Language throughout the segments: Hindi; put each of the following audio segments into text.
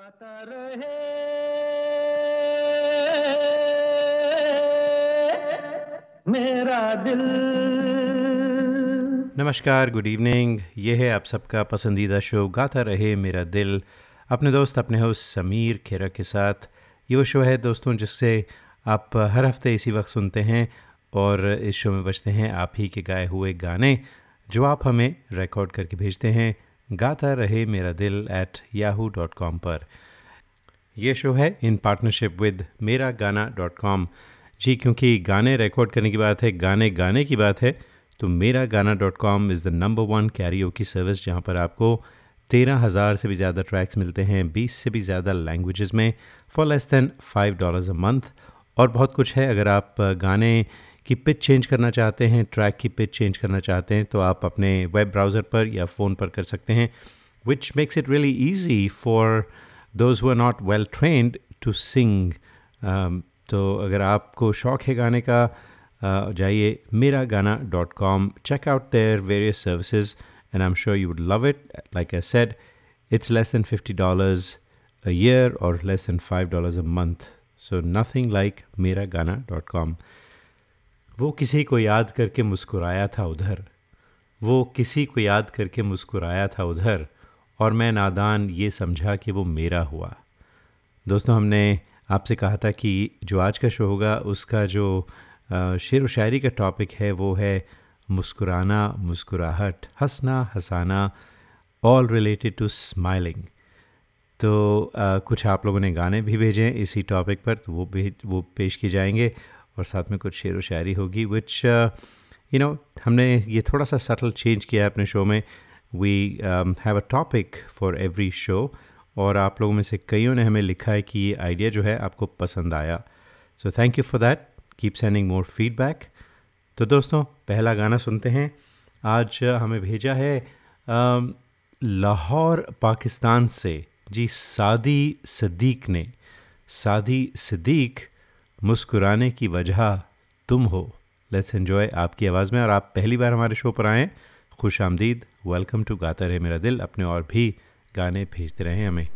गाता रहे मेरा दिल। नमस्कार, गुड इवनिंग। ये है आप सबका पसंदीदा शो गाता रहे मेरा दिल, अपने दोस्त अपने होस्ट समीर खेरा के साथ। ये वो शो है दोस्तों जिससे आप हर हफ्ते इसी वक्त सुनते हैं और इस शो में बजते हैं आप ही के गाए हुए गाने जो आप हमें रिकॉर्ड करके भेजते हैं गाता रहे मेरा दिल @yahoo.com पर। यह शो है इन पार्टनरशिप विद मेरा गाना .com। जी, क्योंकि गाने रिकॉर्ड करने की बात है, गाने गाने की बात है, तो Mera Gaana .com is the #1 karaoke service, जहां पर आपको 13,000 से भी ज़्यादा ट्रैक्स मिलते हैं 20 से भी ज़्यादा लैंग्वेजेस में for less than $5 a month. और बहुत कुछ है, अगर आप गाने की पिच चेंज करना चाहते हैं, ट्रैक की पिच चेंज करना चाहते हैं, तो आप अपने वेब ब्राउज़र पर या फ़ोन पर कर सकते हैं, which makes it really easy for those who are not well trained to sing. तो अगर आपको शौक़ है गाने का, जाइए Mera Gaana .com, check out there various services and I am sure you would love it. Like I said, it's less than $50 a year और less than $5 a month, so nothing like Mera Gaana .com। वो किसी को याद करके मुस्कुराया था उधर, वो किसी को याद करके मुस्कुराया था उधर, और मैं नादान ये समझा कि वो मेरा हुआ। दोस्तों, हमने आपसे कहा था कि जो आज का शो होगा उसका जो शेर व शायरी का टॉपिक है वो है मुस्कुराना, मुस्कुराहट, हंसना, हंसाना, ऑल रिलेटेड टू स्माइलिंग। तो कुछ आप लोगों ने गाने भी भेजे इसी टॉपिक पर, तो वो पेश किए जाएंगे और साथ में कुछ शेर व शायरी होगी, विच यू नो हमने ये थोड़ा सा सटल चेंज किया है अपने शो में। We have a topic for every show, और आप लोगों में से कईयों ने हमें लिखा है कि ये आइडिया जो है आपको पसंद आया, so thank you for that, keep sending more feedback. तो दोस्तों, पहला गाना सुनते हैं। आज हमें भेजा है लाहौर पाकिस्तान से जी सादी सदीक ने। सादी सदीक, मुस्कुराने की वजह तुम हो। लेट्स एन्जॉय आपकी आवाज़ में। और आप पहली बार हमारे शो पर आएँ, खुश आमदीद, वेलकम टू गाता रहे मेरा दिल। अपने और भी गाने भेजते रहें हमें।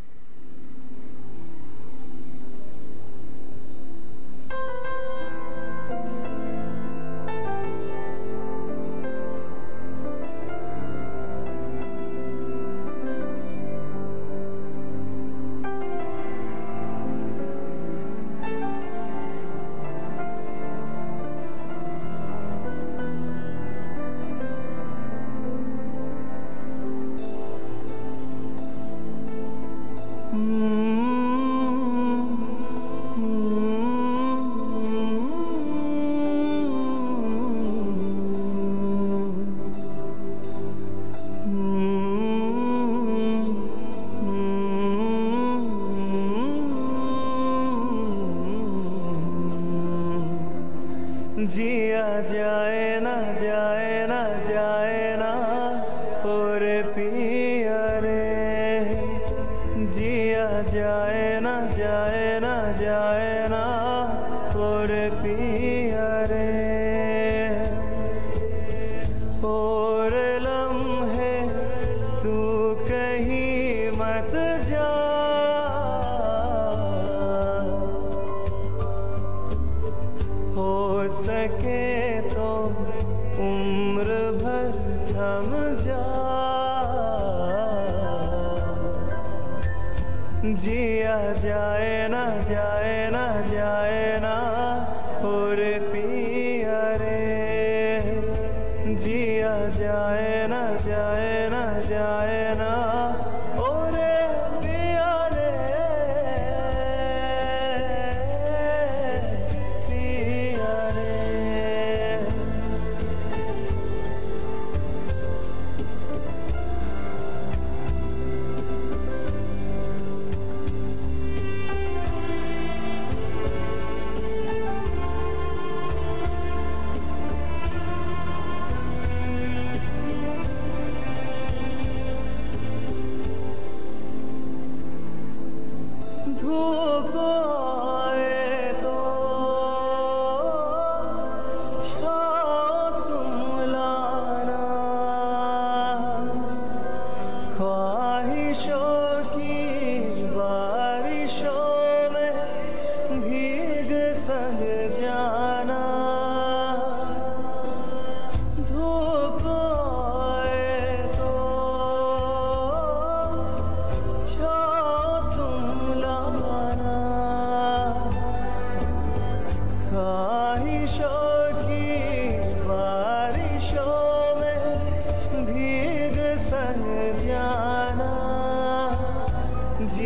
ख्वाहिशों की बात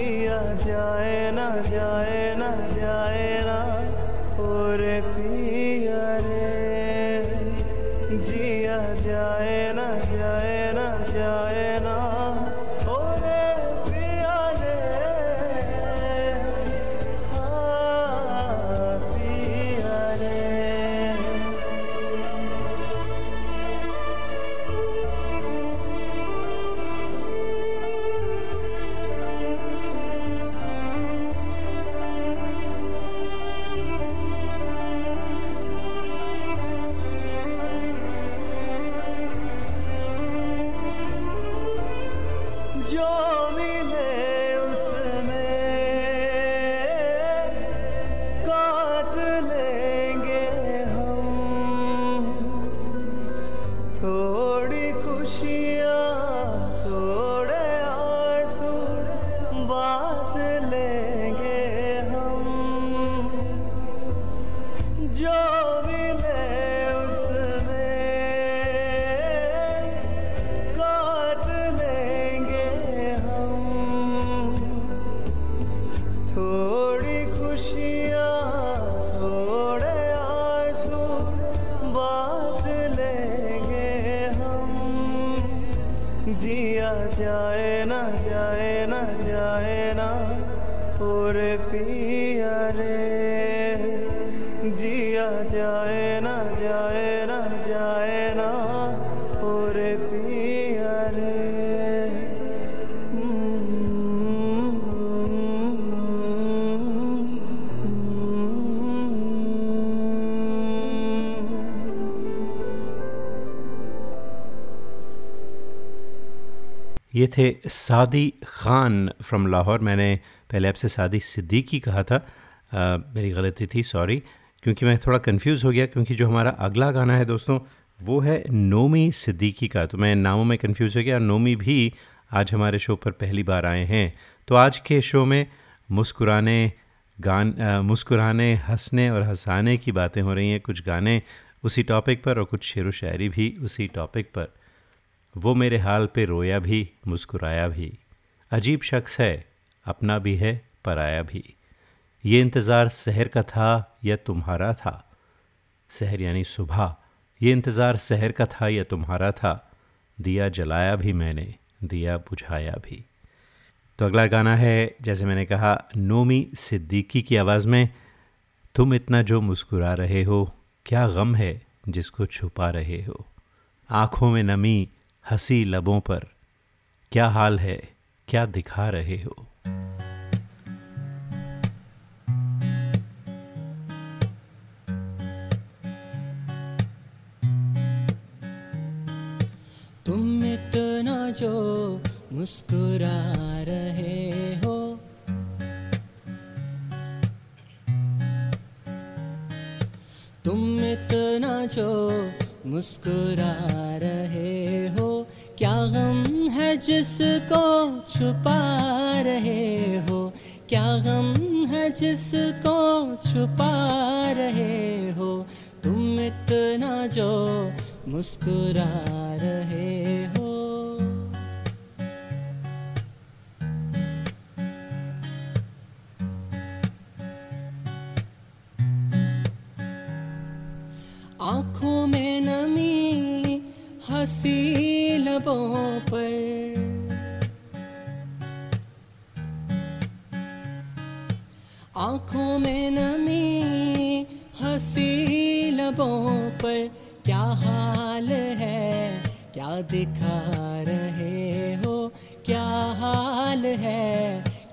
पिया जाए ना जाए ना जाए ना ओरे पिया रे जिया जाए ना जाए ना जाए ना ओरे पिया रे हाँ पिया रे। ये थे सादी खान फ्रॉम लाहौर। मैंने पहले आपसे सादी सदीकी कहा था, मेरी गलती थी, सॉरी, क्योंकि मैं थोड़ा कंफ्यूज हो गया, क्योंकि जो हमारा अगला गाना है दोस्तों वो है नोमी सिद्दीकी का, तो मैं नामों में कंफ्यूज हो गया। नोमी भी आज हमारे शो पर पहली बार आए हैं, तो आज के शो में मुस्कुराने हंसने और हंसाने की बातें हो रही हैं, कुछ गाने उसी टॉपिक पर और कुछ शेर व शायरी भी उसी टॉपिक पर। वो मेरे हाल पे रोया भी मुस्कुराया भी, अजीब शख्स है अपना भी है पराया भी, ये इंतज़ार सहर का था या तुम्हारा था, सहर यानी सुबह, ये इंतज़ार सहर का था या तुम्हारा था, दिया जलाया भी मैंने दिया बुझाया भी। तो अगला गाना है, जैसे मैंने कहा, नोमी सिद्दीकी की आवाज़ में, तुम इतना जो मुस्कुरा रहे हो, क्या गम है जिसको छुपा रहे हो, आँखों में नमी हंसी लबों पर, क्या हाल है क्या दिखा रहे हो। तुम इतना जो मुस्कुरा रहे हो, तुम इतना जो मुस्कुरा रहे हो, क्या गम है जिसको छुपा रहे हो, क्या गम है जिसको छुपा रहे हो, तुम इतना जो मुस्कुरा रहे हो। आँखों में नमी हंसी लबों पर, आँखों में नमी हंसी लबों पर, क्या हाल है क्या दिखा रहे हो, क्या हाल है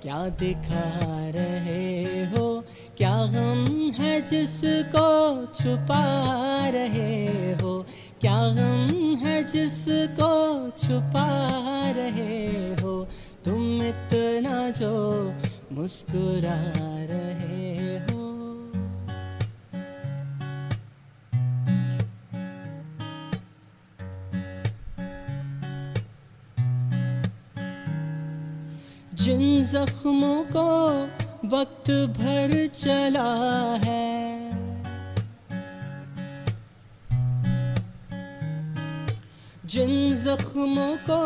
क्या दिखा रहे हो, क्या गम है जिसको छुपा रहे हो, क्या गम है जिसको छुपा रहे हो, तुम इतना जो मुस्कुरा रहे हो। जिन जख्मों को वक्त भर चला है, जिन जख्मों को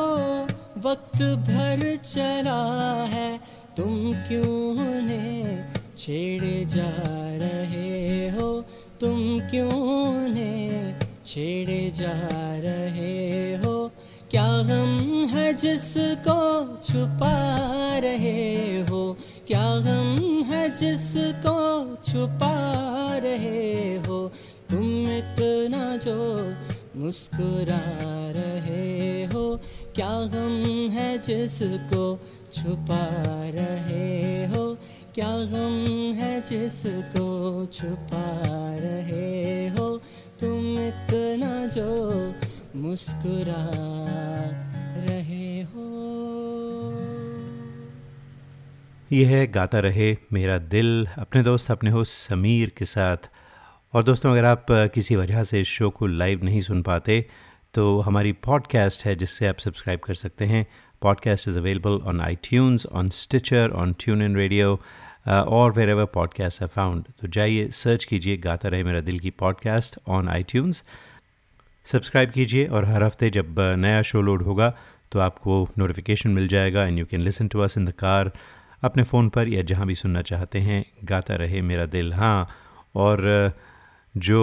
वक्त भर चला है, तुम क्यों ने छेड़े जा रहे हो, तुम क्यों ने छेड़े जा रहे हो, क्या गम है जिसको छुपा रहे हो, क्या गम है जिसको छुपा रहे हो, तुम इतना जो मुस्कुरा रहे हो, क्या गम है जिसको छुपा रहे हो, क्या गम है जिसको छुपा रहे हो, तुम इतना जो मुस्कुरा रहे हो। यह है गाता रहे मेरा दिल अपने दोस्त अपने होस्ट समीर के साथ। और दोस्तों, अगर आप किसी वजह से इस शो को लाइव नहीं सुन पाते तो हमारी पॉडकास्ट है जिससे आप सब्सक्राइब कर सकते हैं। Podcast is available on iTunes, on Stitcher, on TuneIn radio और wherever podcast are found. तो जाइए सर्च कीजिए गाता रहे मेरा दिल की पॉडकास्ट ऑन iTunes, सब्सक्राइब कीजिए और हर हफ्ते जब नया शो लोड होगा तो आपको नोटिफिकेशन मिल जाएगा and you can listen to us in the car, अपने फ़ोन पर या जहाँ भी सुनना चाहते हैं गाता रहे मेरा दिल। हाँ, और जो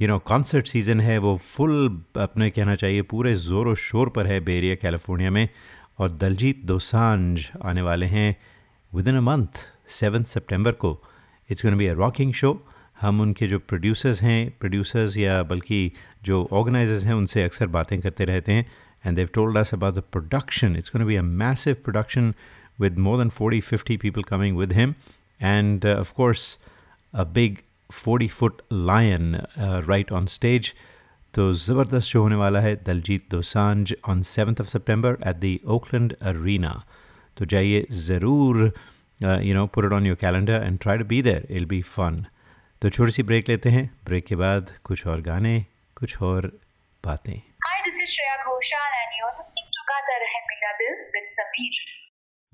यू नो कॉन्सर्ट सीज़न है वो फुल अपने कहना चाहिए पूरे ज़ोरों शोर पर है बेरिया कैलिफोर्निया में, और दलजीत दोसांझ आने वाले हैं विदिन अ मंथ 7 सितंबर को। It's gonna be a rocking show. हम उनके जो प्रोड्यूसर्स या बल्कि जो ऑर्गेनाइजर्स हैं उनसे अक्सर बातें करते रहते हैं and they told us about the production. It's gonna be a massive production with more than 40-50 people coming with him, and of course a big 40-foot lion right on stage. So zabardast show hone wala hai Diljit Dosanjh on 7th of September at the Oakland Arena. So jaiye zarur, put it on your calendar and try to be there. It'll be fun. So choti si break lete hain. Break ke baad kuch aur gaane, kuch aur baatein. Hi, this is Shreya Ghoshal and you're listening to Gaata Rahe Mera Dil with Sameer.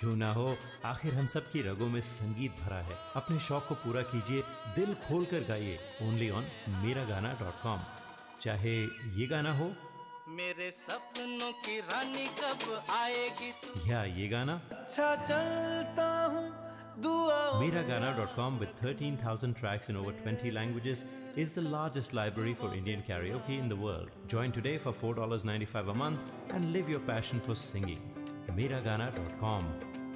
क्यों ना हो, आखिर हम सब की रगों में संगीत भरा है। अपने शौक को पूरा कीजिए, दिल खोल कर गाइए ओनली ऑन मेरागाना.com। चाहे ये गाना हो मेरे सपनों की रानी कब आएगी, या ये गाना अच्छा चलता हूं दुआ। Meragana.com with 13,000 tracks in over 20 languages is the largest library for Indian karaoke in the world. Join today for $4.95 a month and live your passion for singing. meragana.com.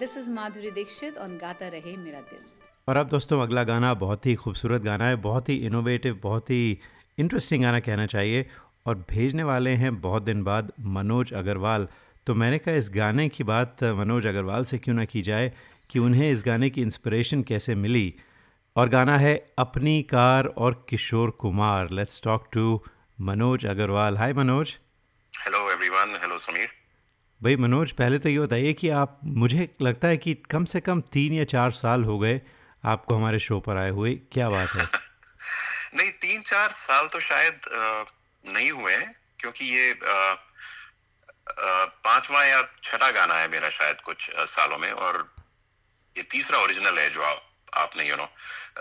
This is Madhuri Dixit on गाता रहे मेरा दिल। और अब दोस्तों, अगला गाना बहुत ही खूबसूरत गाना है, बहुत ही इनोवेटिव, बहुत ही इंटरेस्टिंग गाना कहना चाहिए, और भेजने वाले हैं बहुत दिन बाद मनोज अग्रवाल। तो मैंने कहा इस गाने की बात मनोज अग्रवाल से क्यों ना की जाए कि उन्हें इस गाने की इंस्पिरेशन कैसे मिली। और गाना है अपनी कार और Kishore Kumar. Let's talk to Manoj Agarwal. Hi Manoj. Hello everyone. Hello Sameer भाई। मनोज पहले तो ये बताइए कि आप, मुझे लगता है कि कम से कम 3 या 4 साल हो गए आपको हमारे शो पर आए हुए, क्या बात है? नहीं, 3-4 साल तो शायद नहीं हुए हैं, क्योंकि ये 5वां या 6ठा गाना है मेरा शायद कुछ सालों में, और ये 3रा ओरिजिनल है जो आपने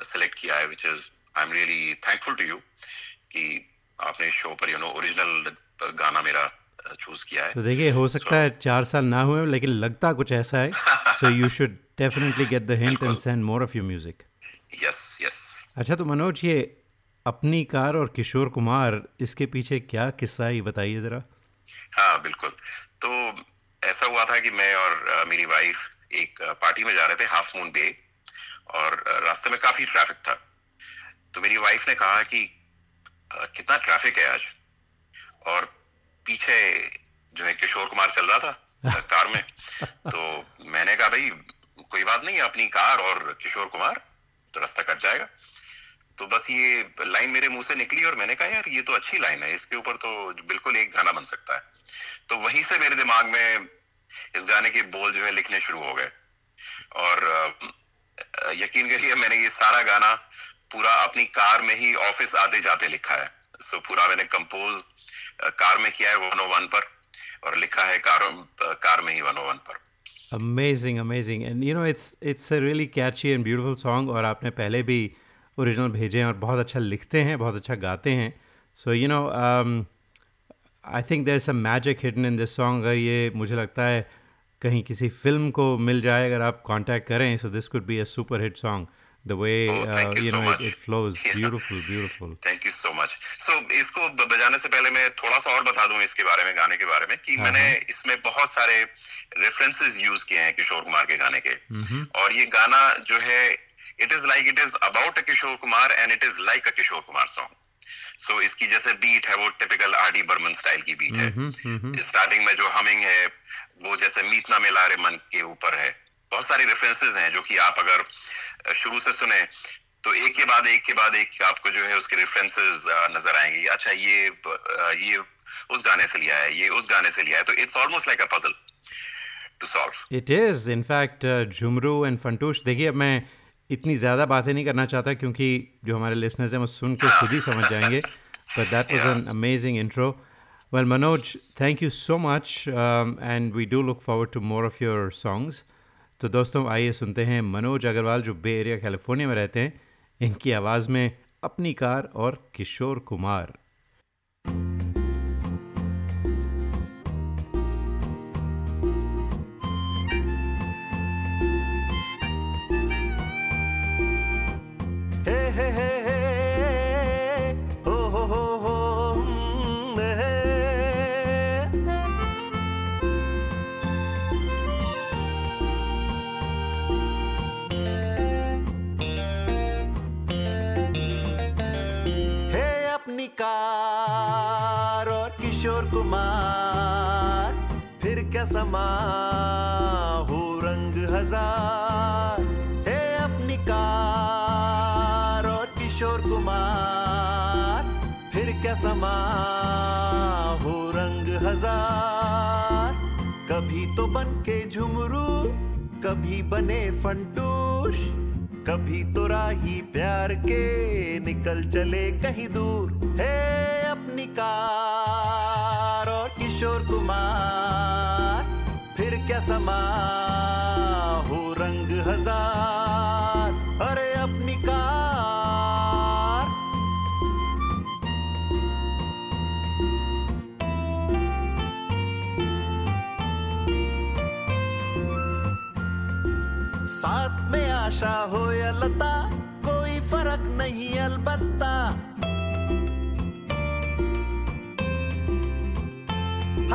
सेलेक्ट किया है, which is I am really thankful to you कि आपने शो पर ओरिजिनल गाना मेरा चूज किया है। तो देखिए, हो सकता है 4 साल ना हुए, लेकिन लगता कुछ ऐसा है। So you should definitely get the hint and send more of your music. Yes yes. अच्छा तो मनोज, ये अपनी कार और किशोर कुमार, इसके पीछे क्या किस्सा है, ये बताइए जरा। हाँ बिल्कुल। तो ऐसा हुआ था कि मैं और मेरी वाइफ एक पार्टी में जा रहे थे हाफ मून बे, और रास्ते में काफी ट्रैफिक था। तो मेरी वाइफ ने कहा कि कितना ट्रैफिक है आज, और पीछे जो है किशोर कुमार चल रहा था कार में। तो मैंने कहा भाई कोई बात नहीं, अपनी कार और किशोर कुमार, तो रास्ता कट जाएगा। तो बस ये लाइन मेरे मुंह से निकली और मैंने कहा यार ये तो अच्छी लाइन है, इसके ऊपर तो बिल्कुल एक गाना बन सकता है। तो वहीं से मेरे दिमाग में इस गाने के बोल जो है लिखने शुरू हो गए, और यकीन करिए मैंने ये सारा गाना पूरा अपनी कार में ही ऑफिस आते जाते लिखा है। सो पूरा मैंने कंपोज कार में किया है 101 पर, और लिखा है कार में ही 101 पर। Amazing amazing. And it's a really catchy and beautiful song, और आपने पहले भी ओरिजिनल भेजे हैं और बहुत अच्छा लिखते हैं, बहुत अच्छा गाते हैं। So I think there is some magic hidden in this song. अगर ये, मुझे लगता है कहीं किसी फिल्म को मिल जाए अगर आप कांटेक्ट करें, so this could be a super hit song. The way it flows, yeah. Beautiful. Thank you so much. So इसको बजाने से पहले मैं थोड़ा सा और बता दूं इसके बारे में, गाने के बारे में, कि मैंने इसमें बहुत सारे रेफरेंसेस यूज किए हैं किशोर कुमार के गाने के, और ये गाना जो है it is about a Kishore Kumar and it is like a Kishore Kumar song. So इसकी जैसे बीट है वो typical R D Burman style की बीट है। स्टार्टिंग में जो हमिंग है वो जैसे मीत ना मिला रे मन के ऊपर है। बहुत सारे रेफरेंसेस हैं जो कि आप अगर शुरू से सुने तो एक के बाद एक आपको जो है उसके रेफरेंसेस नजर आएंगे। अच्छा ये उस गाने से लिया है, ये उस गाने से लिया है। तो it's almost like a puzzle to solve. It is in fact Jhumroo and Funtoosh. देखिए, अब मैं इतनी ज़्यादा बातें नहीं करना चाहता क्योंकि जो हमारे लिसनर्स हैं वो सुन के खुद ही समझ जाएंगे, but that was an amazing intro. Well Manoj, thank you so much, and we do look forward to more of your songs. तो दोस्तों आइए सुनते हैं मनोज अग्रवाल, जो बे एरिया कैलिफोर्निया में रहते हैं, इनकी आवाज़ में अपनी कार और किशोर कुमार। कार और किशोर कुमार, फिर क्या समा हो रंग हजार। हे अपनी कार और किशोर कुमार, फिर क्या समा हो रंग हजार। कभी तो बन के झुमरू, कभी बने फंटूश, कभी तो राही प्यार के निकल चले कहीं दूर। हे अपनी कार और किशोर कुमार, फिर क्या समा हो रंग हजार। अरे अपनी कार। साथ में आशा हो या लता, कोई फर्क नहीं अलबत्ता।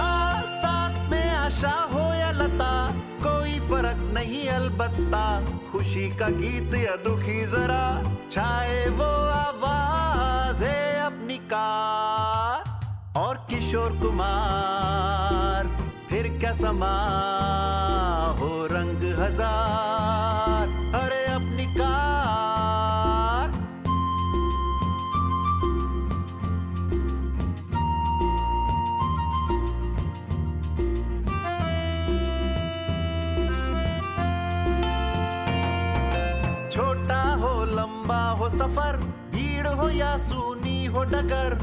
हाँ, साथ में आशा हो या लता, कोई फर्क नहीं अलबत्ता। खुशी का गीत या दुखी जरा छाए वो आवाज। है अपनी कार और किशोर कुमार, फिर क्या समा हो रंग हजार, अरे अपनी कार। छोटा हो लंबा हो सफर, भीड़ हो या सूनी हो डगर,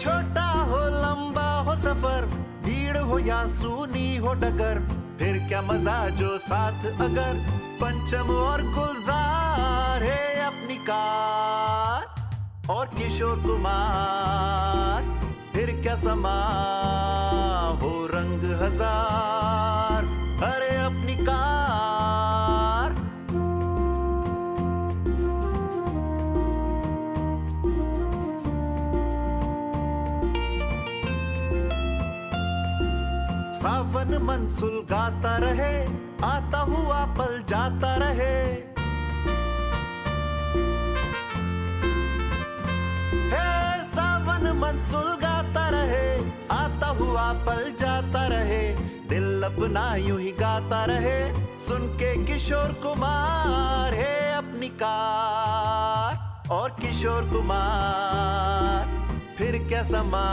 छोटा हो लंबा हो सफर, भीड़ हो या सूनी हो डगर, फिर क्या मजा जो साथ अगर पंचम और गुलजार है अपनी कार। और किशोर कुमार, फिर क्या समा हो रंग हजार, अरे अपनी कार। सावन मन सुलगाता रहे, आता हुआ पल जाता रहे, हे सावन मन सुलगाता रहे, आता हुआ पल जाता रहे, दिल अपना यूं ही गाता रहे, सुन के किशोर कुमार है अपनी कार। और किशोर कुमार, फिर क्या समा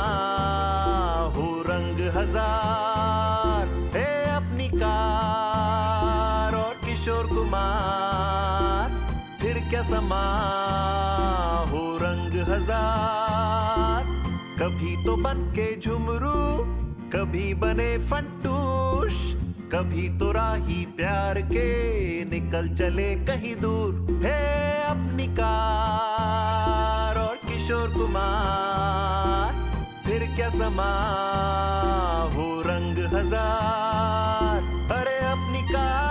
हो रंग हजार, है अपनी कार। और किशोर कुमार, फिर क्या समा हो रंग हजार, कभी तो बन के झुमरू, कभी बने फंटूश, कभी तो राही प्यार के निकल चले कहीं दूर, है अपनी कार। और किशोर कुमार, फिर क्या समा हो रंग हजार, अरे अपनी कार।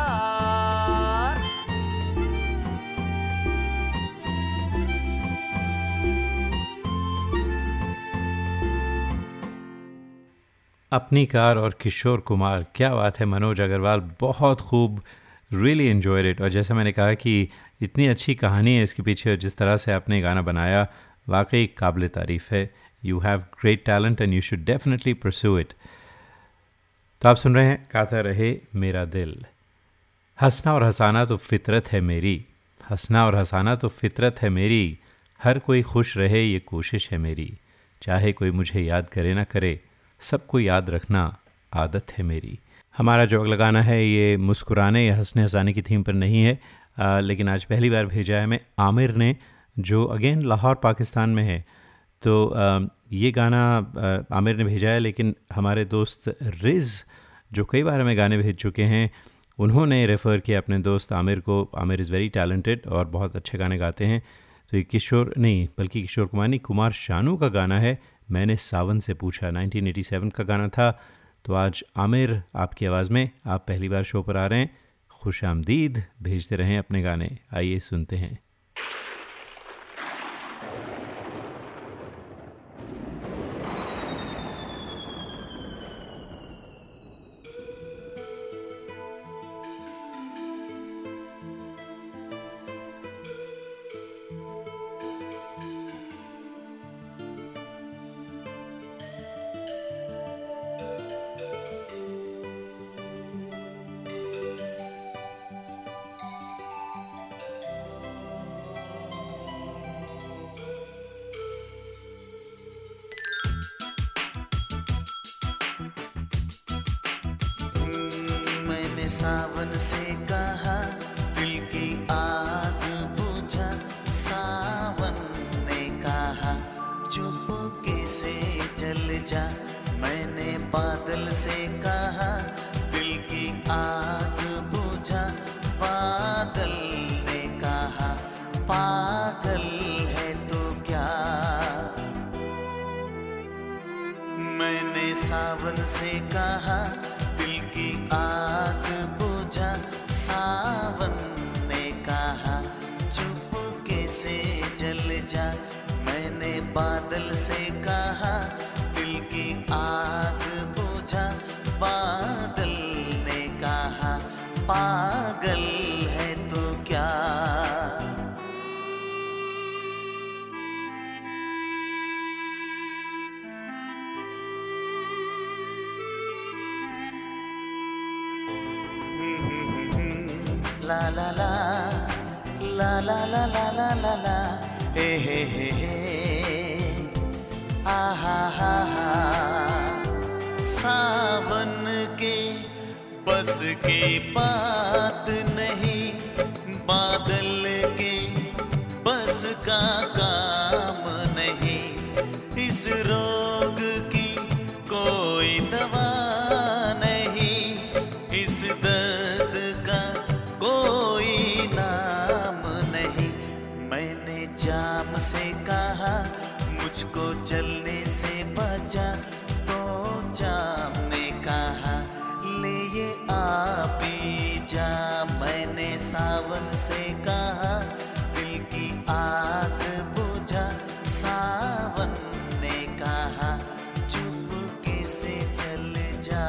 अपनी कार और किशोर कुमार, क्या बात है मनोज अग्रवाल, बहुत खूब, रियली एन्जॉयड इट। और जैसे मैंने कहा कि इतनी अच्छी कहानी है इसके पीछे, और जिस तरह से आपने गाना बनाया वाकई काबिल तारीफ़ है। You have great talent and you should definitely pursue it. तो आप सुन रहे हैं गाता रहे मेरा दिल। हंसना और हंसाना तो फितरत है मेरी, हंसना और हंसाना तो फितरत है मेरी, हर कोई खुश रहे ये कोशिश है मेरी, चाहे कोई मुझे याद करे ना करे, सबको याद रखना आदत है मेरी। हमारा जो अगला गाना है ये मुस्कुराने या हंसने हंसाने की थीम पर नहीं है, लेकिन आज पहली बार भेजा है मैं आमिर ने, जो अगेन लाहौर पाकिस्तान में है। तो ये गाना आमिर ने भेजा है, लेकिन हमारे दोस्त रिज़ जो कई बार हमें गाने भेज चुके हैं, उन्होंने रेफ़र किया अपने दोस्त आमिर को। आमिर इज़ वेरी टैलेंटेड और बहुत अच्छे गाने गाते हैं। तो ये किशोर कुमानी कुमार शानू का गाना है, मैंने सावन से पूछा, 1987 का गाना था। तो आज आमिर आपकी आवाज़ में, आप पहली बार शो पर आ रहे हैं, खुश आमदीद, भेजते रहें अपने गाने। आइए सुनते हैं। सावन से कहा, दिल की आग बुझा, सावन ने कहा चुपके से जल जा, मैंने बादल से कहा, दिल की आग बुझा, बादल ने कहा पागल है तो क्या। मैंने सावन से कहा, दिल की आग बुझा, सावन ने कहा चुपके से जल जा, मैंने बादल से कहा, दिल की आग बुझा, बादल ने कहा पागल है तो क्या। ला ला ला ला ला ला ला ला ला हे हे हे हे आ हा हा हा। सावन के बस के बात नहीं, बादल के बस का काम नहीं, इस रोग की कोई दवा नहीं, इस दर्द का कोई नाम नहीं। मैंने जाम से कहा मुझको चलने से बचा, तो जाम ने कहा ले ये आप ही जा। मैंने सावन से कहा दिल की आग बुझा, सावन ने कहा चुपके से चल जा।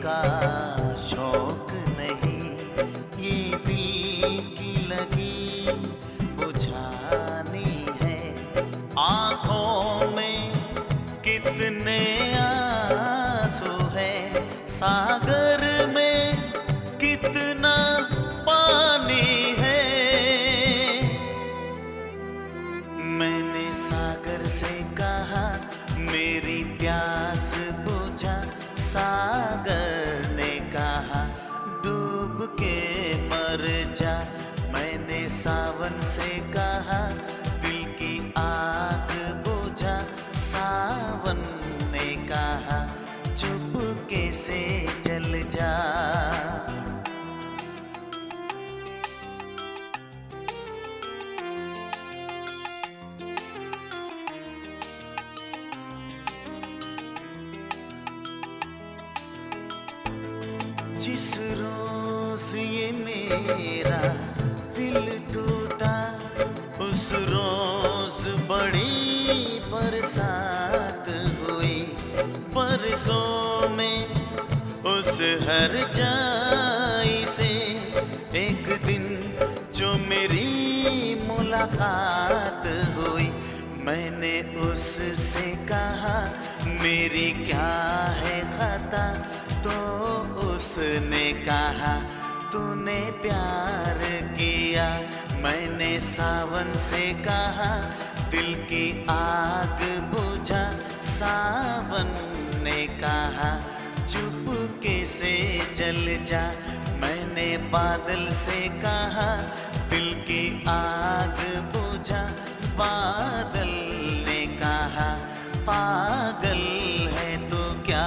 का शौक नहीं, ये दिल की लगी बुझानी है। आंखों में कितने आंसू है, सागर में कितना पानी है। मैंने सागर से कहा मेरी प्यास बुझा, सागर ने कहा डूब के मर जा। मैंने सावन से कहा दिल की आग बुझा, सावन ने कहा चुपके से जल जा। जिस रोज ये मेरा दिल टूटा, उस रोज बड़ी बरसात हुई, बरसों में उस हर जाई से एक दिन जो मेरी मुलाकात हुई। मैंने उससे कहा मेरी क्या है खता, तो उसने कहा तूने प्यार किया। मैंने सावन से कहा दिल की आग बुझा, सावन ने कहा चुपके से जल जा। मैंने बादल से कहा दिल की आग बुझा, बादल ने कहा पागल है तो क्या।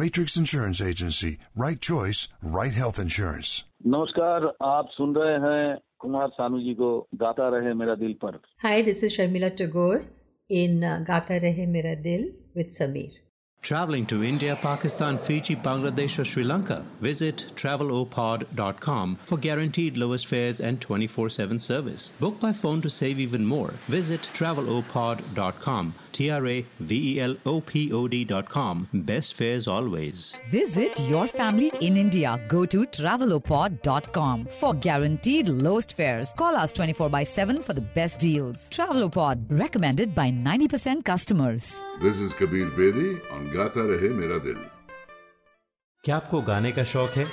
Matrix Insurance Agency, right choice, right health insurance. नमस्कार, आप सुन रहे हैं कुमार शानू जी को गाता रहे मेरा दिल पर. Hi, this is Sharmila Tagore in गाता रहे मेरा दिल with Sameer. Traveling to India, Pakistan, Fiji, Bangladesh or Sri Lanka? Visit travelopod.com for guaranteed lowest fares and 24/7 service. Book by phone to save even more. Visit travelopod.com. travelopod.com. Best fares always. Visit your family in India. Go to travelopod.com for guaranteed lowest fares. Call us 24/7 for the best deals. Travelopod, recommended by 90% customers. This is Kabir Bedi on गाता रहे मेरा दिल. क्या आपको गाने का शौक है?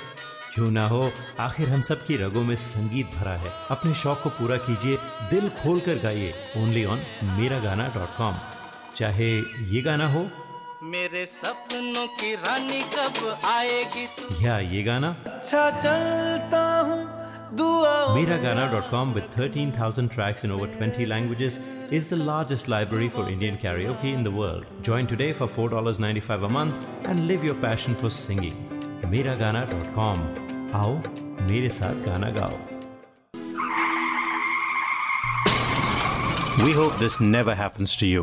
क्यों ना हो, आखिर हम सब की रगों में संगीत भरा है. अपने शौक को पूरा कीजिए, दिल खोलकर गाइए ओनली ऑन मेरा गाना.com. चाहे ये गाना हो मेरे सपनों की रानी कब आएगी तू, या ये गाना अच्छा चलता हूँ दुआ. MeraGana.com, with 13,000 tracks in over 20 languages, is the largest library for Indian karaoke in the world. Join today for $4.95 a month and live your passion for singing. MeraGana.com. आओ मेरे साथ गाना गाओ. We hope this never happens to you.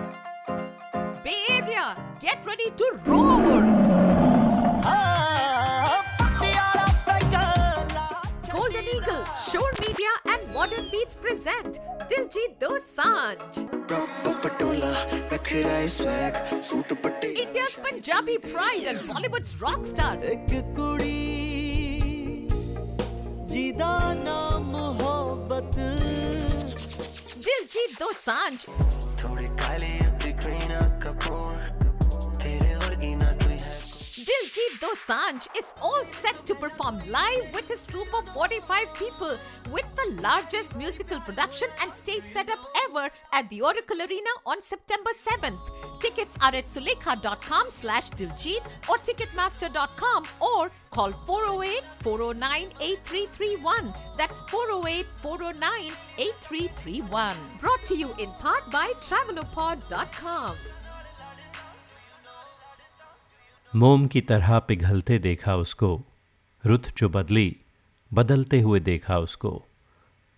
Bay Area, get ready to roar! Modern Beats present Diljit Dosanjh. India's Punjabi pride and Bollywood's rock star. Diljit Dosanjh Diljit Dosanjh is all set to perform live with his troupe of 45 people with the largest musical production and stage setup ever at the Oracle Arena on September 7th. Tickets are at sulekha.com/Diljit or ticketmaster.com or call 408-409-8331. That's 408-409-8331. Brought to you in part by travelopod.com. मोम की तरह पिघलते देखा उसको, रुत जो बदली बदलते हुए देखा उसको.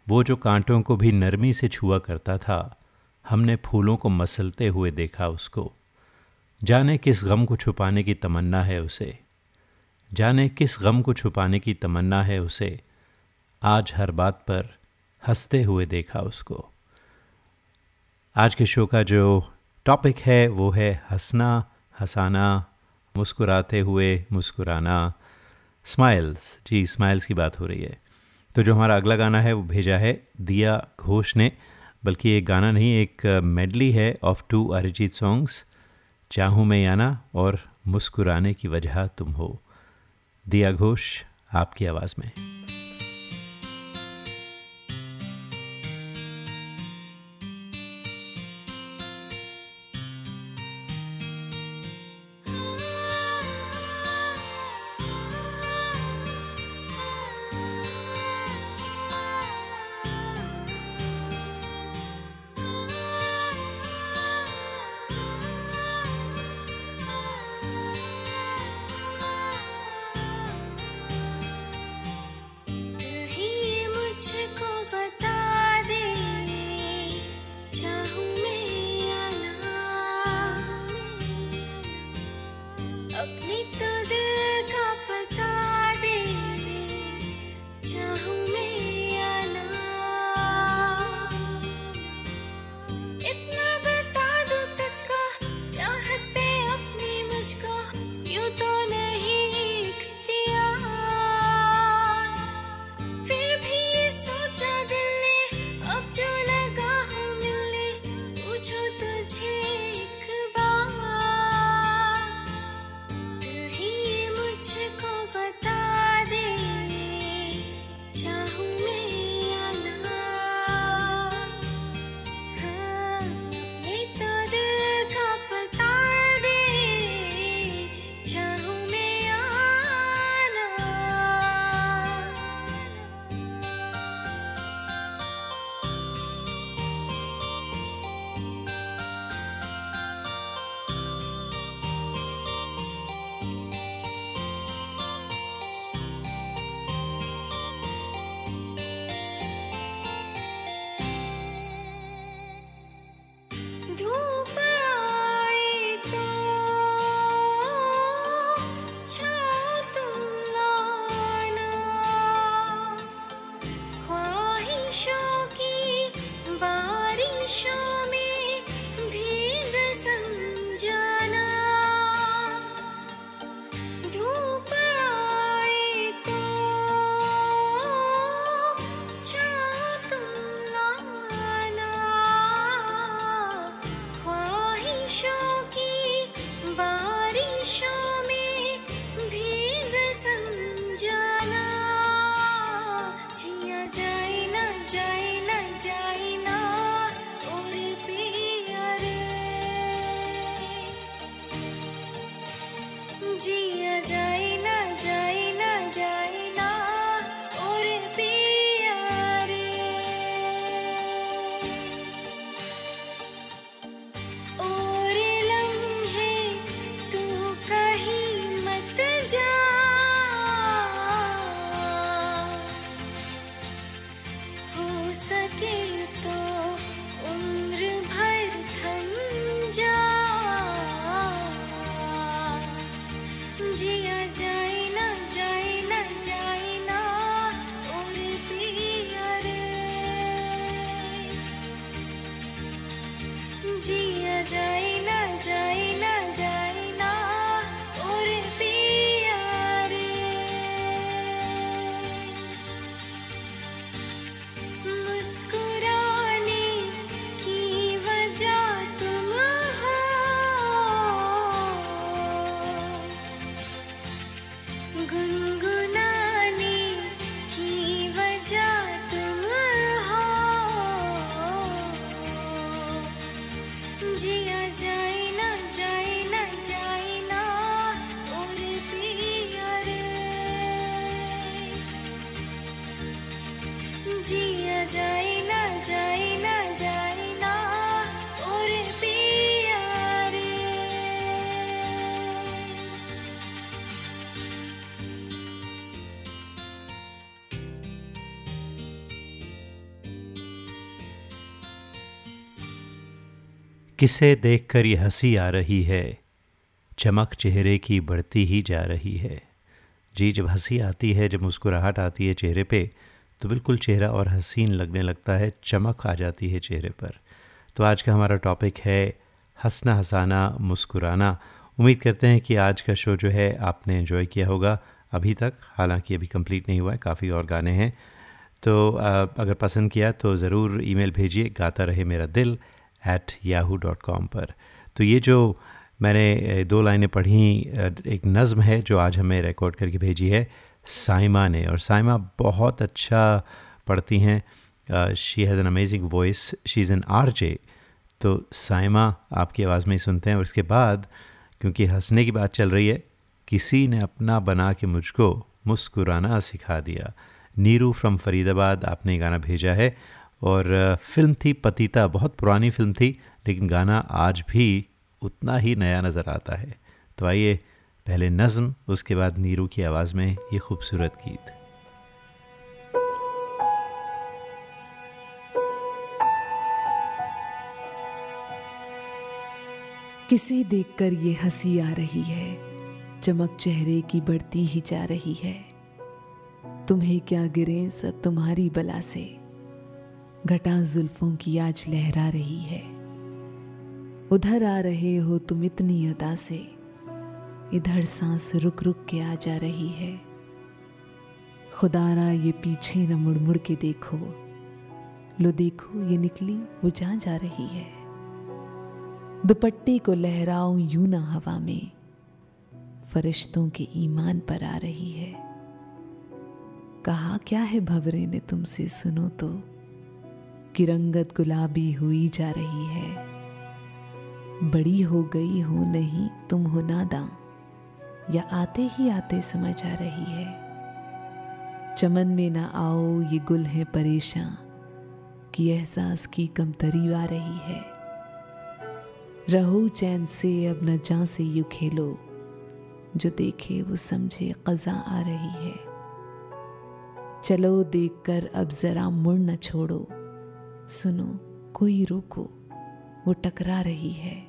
वो जो कांटों को भी नरमी से छुआ करता था, हमने फूलों को मसलते हुए देखा उसको. जाने किस गम को छुपाने की तमन्ना है उसे, जाने किस गम को छुपाने की तमन्ना है उसे. आज हर बात पर हंसते हुए देखा उसको. आज के शो का जो टॉपिक है वो है हंसना, हंसाना, मुस्कुराते हुए मुस्कुराना, स्माइल्स. जी, स्माइल्स की बात हो रही है. तो जो हमारा अगला गाना है वो भेजा है दिया घोष ने. बल्कि एक गाना नहीं, एक मेडली है ऑफ टू अरिजीत सॉन्ग्स, चाहूँ मैं या ना और मुस्कुराने की वजह तुम हो. दिया घोष आपकी आवाज़ में. जिया जाए ना जाए ना जाए ना और पिया रे और लम्हे तू कहीं मत जा हो सके तो उम्र भर थम जा जिया जाए ना जाए ना जाए ना और पिया रे जिया जाए ना जाए ना जाए ना और पिया रे मुस्कुराने की वजह तुम हो गुनगुनाने की वजह तुम हो जिया जाए ना जाए ना जाए ना और पिया रे जिया जाए ना जाए ना जाए ना और पिया रे किसे देखकर ये हंसी आ रही है, चमक चेहरे की बढ़ती ही जा रही है। जी, जब हंसी आती है, जब मुस्कुराहट आती है चेहरे पे, तो बिल्कुल चेहरा और हसीन लगने लगता है, चमक आ जाती है चेहरे पर। तो आज का हमारा टॉपिक है हंसना, हंसाना, मुस्कुराना। उम्मीद करते हैं कि आज का शो जो है आपने एंजॉय किया होगा अभी तक, हालांकि अभी कंप्लीट नहीं हुआ है, काफ़ी और गाने हैं। तो अगर पसंद किया तो ज़रूर ईमेल भेजिए गाता रहे मेरा दिल @yahoo.com पर। तो ये जो मैंने दो लाइनें पढ़ी, एक नज़म है जो आज हमें रिकॉर्ड करके भेजी है साइमा ने, और साइमा बहुत अच्छा पढ़ती हैं। She has an amazing voice, she is an RJ। तो साइमा, आपकी आवाज़ में ही सुनते हैं। और इसके बाद, क्योंकि हंसने की बात चल रही है, किसी ने अपना बना के मुझको मुस्कुराना सिखा दिया। नीरू फ्रॉम फरीदाबाद आपने गाना भेजा है, और फिल्म थी पतिता, बहुत पुरानी फिल्म थी, लेकिन गाना आज भी उतना ही नया नज़र आता है। तो आइए, पहले नज़म, उसके बाद नीरू की आवाज़ में ये खूबसूरत गीत। किसे देखकर ये हंसी आ रही है, चमक चेहरे की बढ़ती ही जा रही है। तुम्हें क्या गिरे सब तुम्हारी बला से, घटा जुल्फों की आज लहरा रही है। उधर आ रहे हो तुम इतनी अदा से, इधर सांस रुक रुक के आ जा रही है। खुदारा ये पीछे न मुड़ मुड़ के देखो, लो देखो ये निकली वो जा रही है। दुपट्टे को लहराओ यूं ना हवा में, फरिश्तों के ईमान पर आ रही है। कहा क्या है भंवरे ने तुमसे सुनो तो, कि रंगत गुलाबी हुई जा रही है। बड़ी हो गई हो नहीं तुम हो नादां, या आते ही आते समझ आ रही है। चमन में ना आओ ये गुल है परेशां, कि एहसास की कमतरी आ रही है। रहो चैन से अब न जां से यूं खेलो, जो देखे वो समझे कजा आ रही है। चलो देखकर अब जरा मुड़ न छोड़ो, सुनो कोई रोको वो टकरा रही है।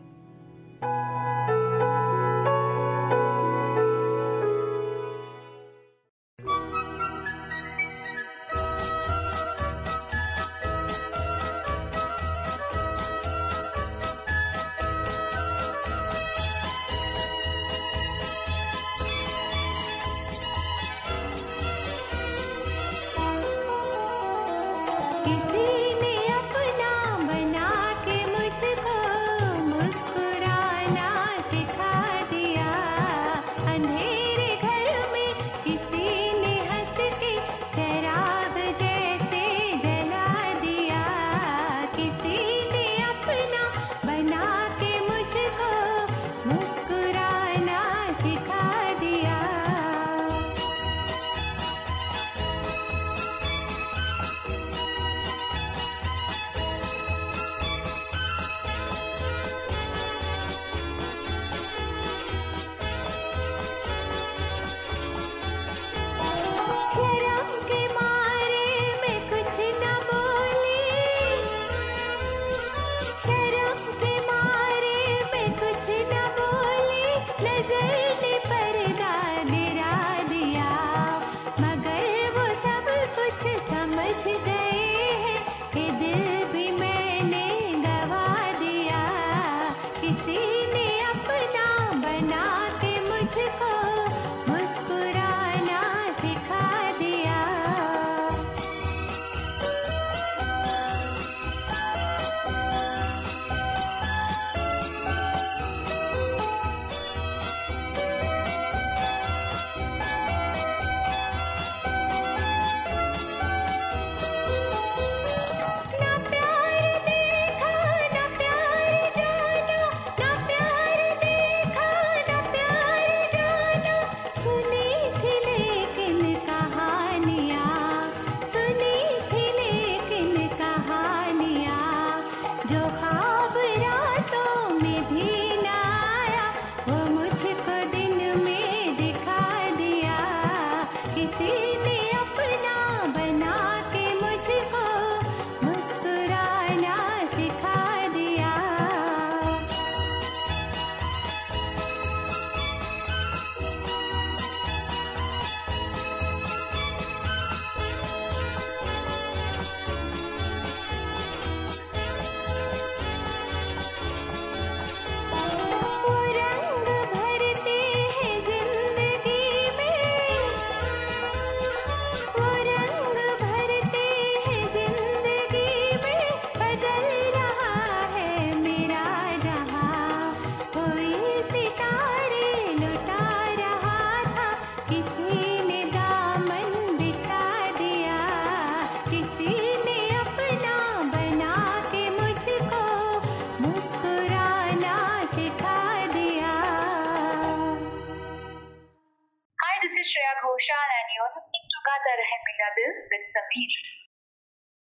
is Shreya Ghoshal and you're listening to Gaata Rahe Mera Dil with Sameer.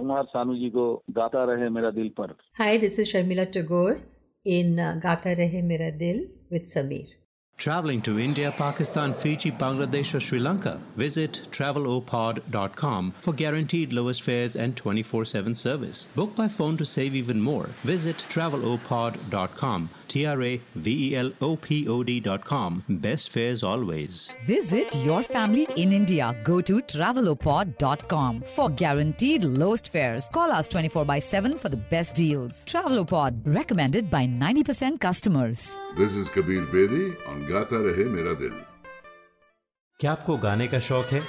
Kumar Sanu जी को गाता रहे मेरा दिल पर. Hi, this is Sharmila Tagore in गाता रहे मेरा दिल with Sameer. Traveling to India, Pakistan, Fiji, Bangladesh or Sri Lanka? Visit travelopod.com for guaranteed lowest fares and 24/7 service. Book by phone to save even more. Visit travelopod.com. travelopod.com. Best fares always. Visit your family in India. Go to travelopod.com for guaranteed lowest fares. Call us 24/7 for the best deals. Travelopod, recommended by 90% customers. This is Kabir Bedi on Gaata Rahe Mera Dil. क्या आपको गाने का शौक है?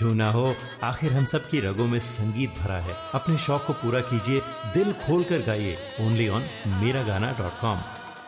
क्यों ना हो, आखिर हम सब की रगों में संगीत भरा है. अपने शौक को पूरा कीजिए, दिल खोल कर गाइए, only on meragana.com.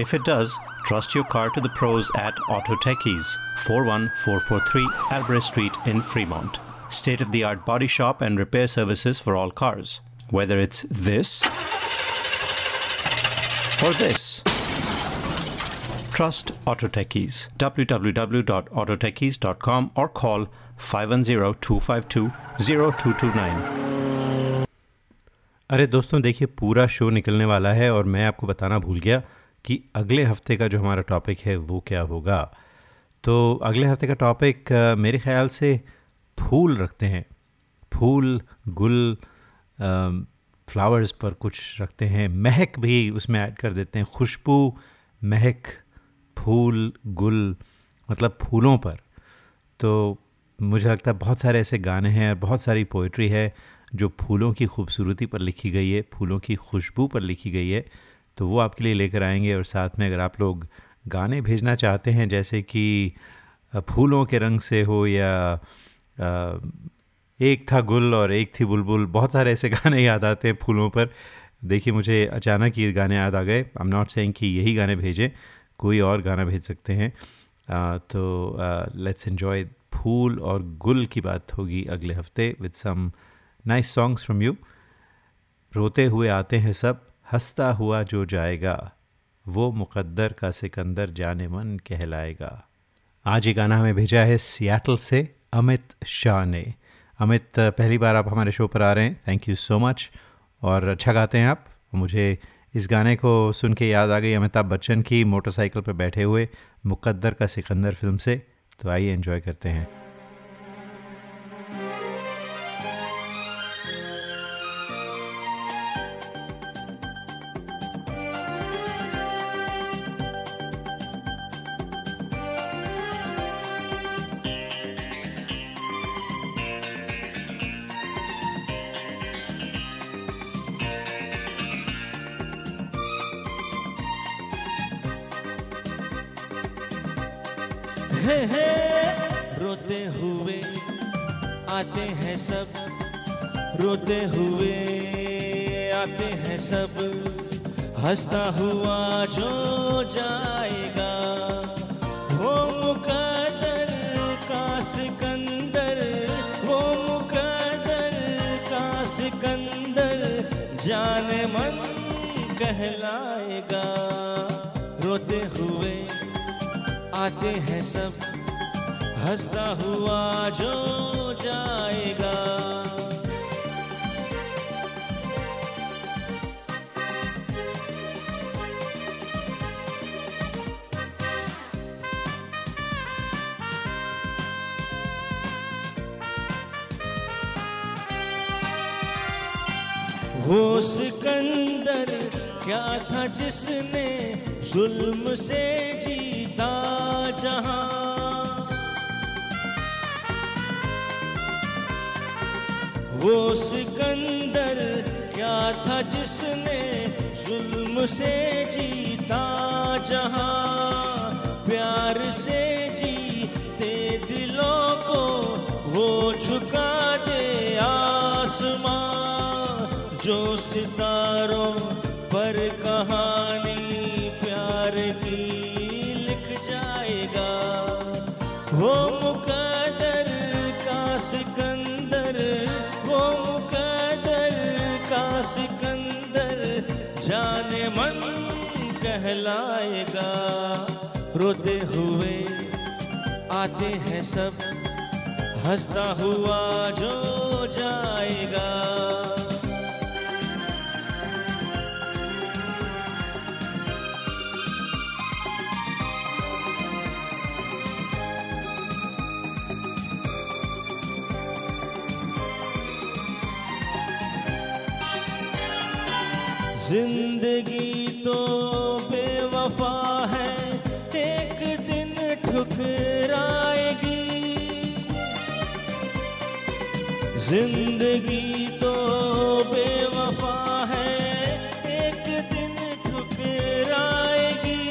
If it does, trust your car to the pros at AutoTechies, 41443 Albrecht Street in Fremont. State-of-the-art body shop and repair services for all cars. Whether it's this or this, trust AutoTechies. www.autotechies.com or call 510-252-0229. अरे दोस्तों, देखिए पूरा शो निकलने वाला है और मैं आपको बताना भूल गया कि अगले हफ्ते का जो हमारा टॉपिक है वो क्या होगा. तो अगले हफ्ते का टॉपिक मेरे ख़्याल से फूल रखते हैं. फूल, गुल, फ्लावर्स पर कुछ रखते हैं. महक भी उसमें ऐड कर देते हैं. खुशबू, महक, फूल, गुल, मतलब फूलों पर. तो मुझे लगता है बहुत सारे ऐसे गाने हैं, बहुत सारी पोइट्री है जो फूलों की खूबसूरती पर लिखी गई है, फूलों की खुशबू पर लिखी गई है. तो वो आपके लिए लेकर आएंगे. और साथ में अगर आप लोग गाने भेजना चाहते हैं जैसे कि फूलों के रंग से हो, या एक था गुल और एक थी बुलबुल, बहुत सारे ऐसे गाने याद आते हैं फूलों पर. देखिए मुझे अचानक ये गाने याद आ गए. आई एम नॉट सेइंग कि यही गाने भेजें, कोई और गाना भेज सकते हैं. तो लेट्स एन्जॉय. फूल और गुल की बात होगी अगले हफ्ते with some nice songs from you. रोते हुए आते हैं सब, हंसता हुआ जो जाएगा, वो मुकद्दर का सिकंदर जाने मन कहलाएगा. आज ये गाना हमें भेजा है सियाटल से अमित शाह ने. अमित, पहली बार आप हमारे शो पर आ रहे हैं, थैंक यू सो मच. और अच्छा गाते हैं आप. मुझे इस गाने को सुन के याद आ गई अमिताभ बच्चन की मोटरसाइकिल पर बैठे हुए मुकद्दर का सिकंदर फिल्म से. तो आइए एंजॉय करते हैं. रोते हुए आते हैं सब, रोते हुए आते हैं सब, हंसता हुआ जो जाएगा, वो मुकद्दर का सिकंदर, वो सिकंदर जाने मन कहलाएगा। रोते हुए आते हैं सब, हंसता हुआ जो जाएगा। वो सिकंदर क्या था जिसने जुल्म से जीता जहां। वो सिकंदर क्या था जिसने जुल्म से जीता जहां। प्यार से जीते दिलों को वो झुका दे आसमां। जो सितारों पर कहानी प्यार की लिख जाएगा। वो मुकद्दर का सिकंदर, वो मुकद्दर का सिकंदर जाने मन कहलाएगा। रोते हुए आते हैं सब, हंसता हुआ जो जाएगा। जिंदगी तो बेवफा है, एक दिन ठुकराएगी। जिंदगी तो बेवफा है, एक दिन ठुकराएगी।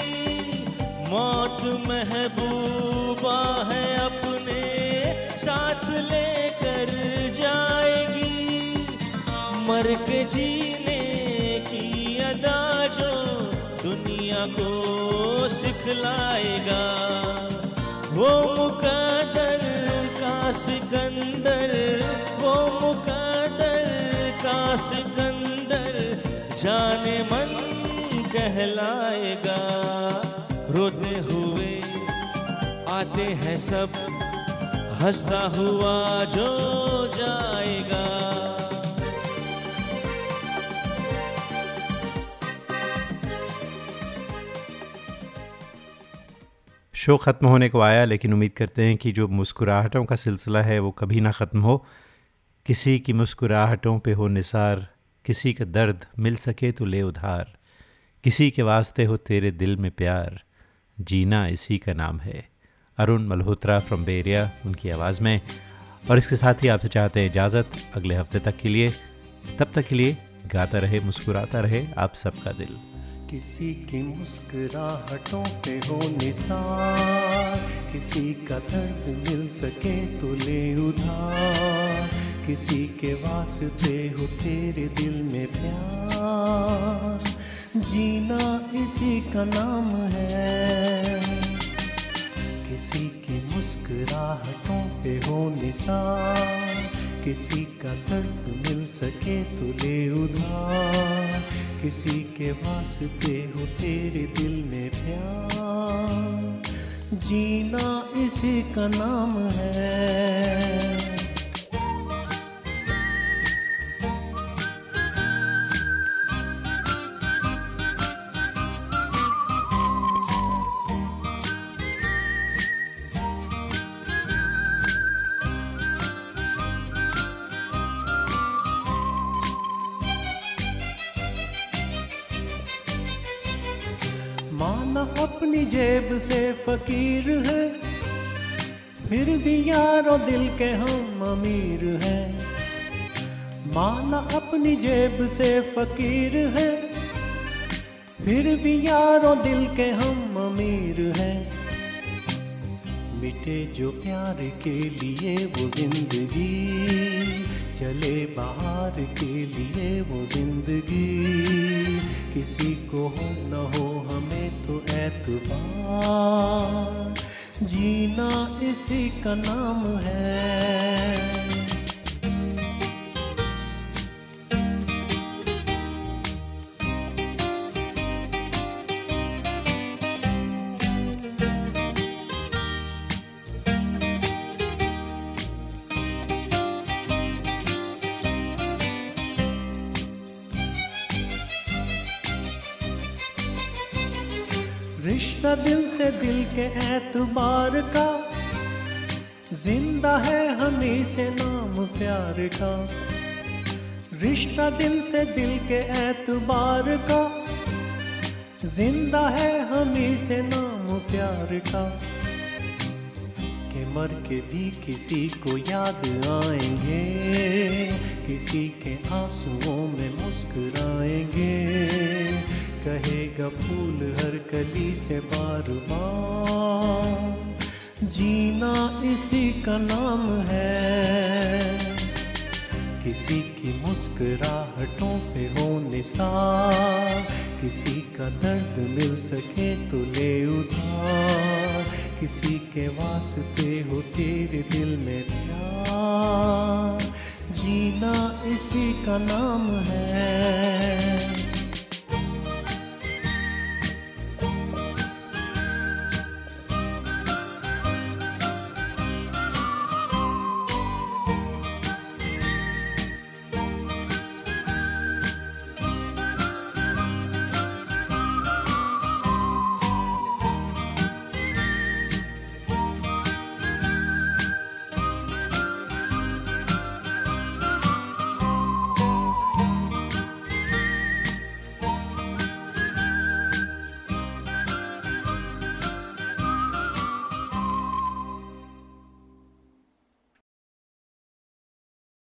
मौत महबूबा है, अपने साथ लेकर जाएगी। मर के जीने जो दुनिया को सिखलाएगा। वो मुकद्दर का सिकंदर, वो मुकद्दर का सिकंदर जाने मन कहलाएगा। रोते हुए आते हैं सब, हंसता हुआ जो जाएगा। शो ख़त्म होने को आया, लेकिन उम्मीद करते हैं कि जो मुस्कुराहटों का सिलसिला है वो कभी ना ख़त्म हो। किसी की मुस्कुराहटों पे हो निसार, किसी का दर्द मिल सके तो ले उधार। किसी के वास्ते हो तेरे दिल में प्यार, जीना इसी का नाम है। अरुण मल्होत्रा फ्रॉम बेरिया, उनकी आवाज़ में। और इसके साथ ही आपसे चाहते हैं इजाज़त अगले हफ्ते तक के लिए। तब तक के लिए गाता रहे मुस्कुराता रहे आप सबका दिल। किसी की मुस्कुराहटों पे हो निसार, किसी का दर्द मिल सके तो ले उधार। किसी के वास्ते हो तेरे दिल में प्यार, जीना इसी का नाम है। किसी की मुस्कुराहटों पे हो निसार, किसी का दर्द मिल सके तो ले उधार। किसी के वास्ते हो तेरे दिल में प्यार, जीना इसी का नाम है। अपनी जेब से फकीर है, फिर भी यारों दिल के हम अमीर हैं। माना अपनी जेब से फकीर है, फिर भी यारों दिल के हम अमीर हैं। मिटे जो प्यार के लिए वो जिंदगी, चले बाहर के लिए वो जिंदगी। किसी को हो न हो हमें तो एतबार, जीना इसी का नाम है। रिश्ता दिल से दिल के एतबार का, जिंदा है हमें से नाम प्यार का। रिश्ता दिल से दिल के एतबार का, जिंदा है हमें से नाम प्यार का। मर के भी किसी को याद आएंगे, किसी के आंसुओं में मुस्कुराएंगे। कहेगा फूल हर कली से बार बार, जीना इसी का नाम है। किसी की मुस्कुराहटों पे हो निसार, किसी का दर्द मिल सके तो ले उधार। किसी के वास्ते हो तेरे दिल में प्यार, जीना इसी का नाम है।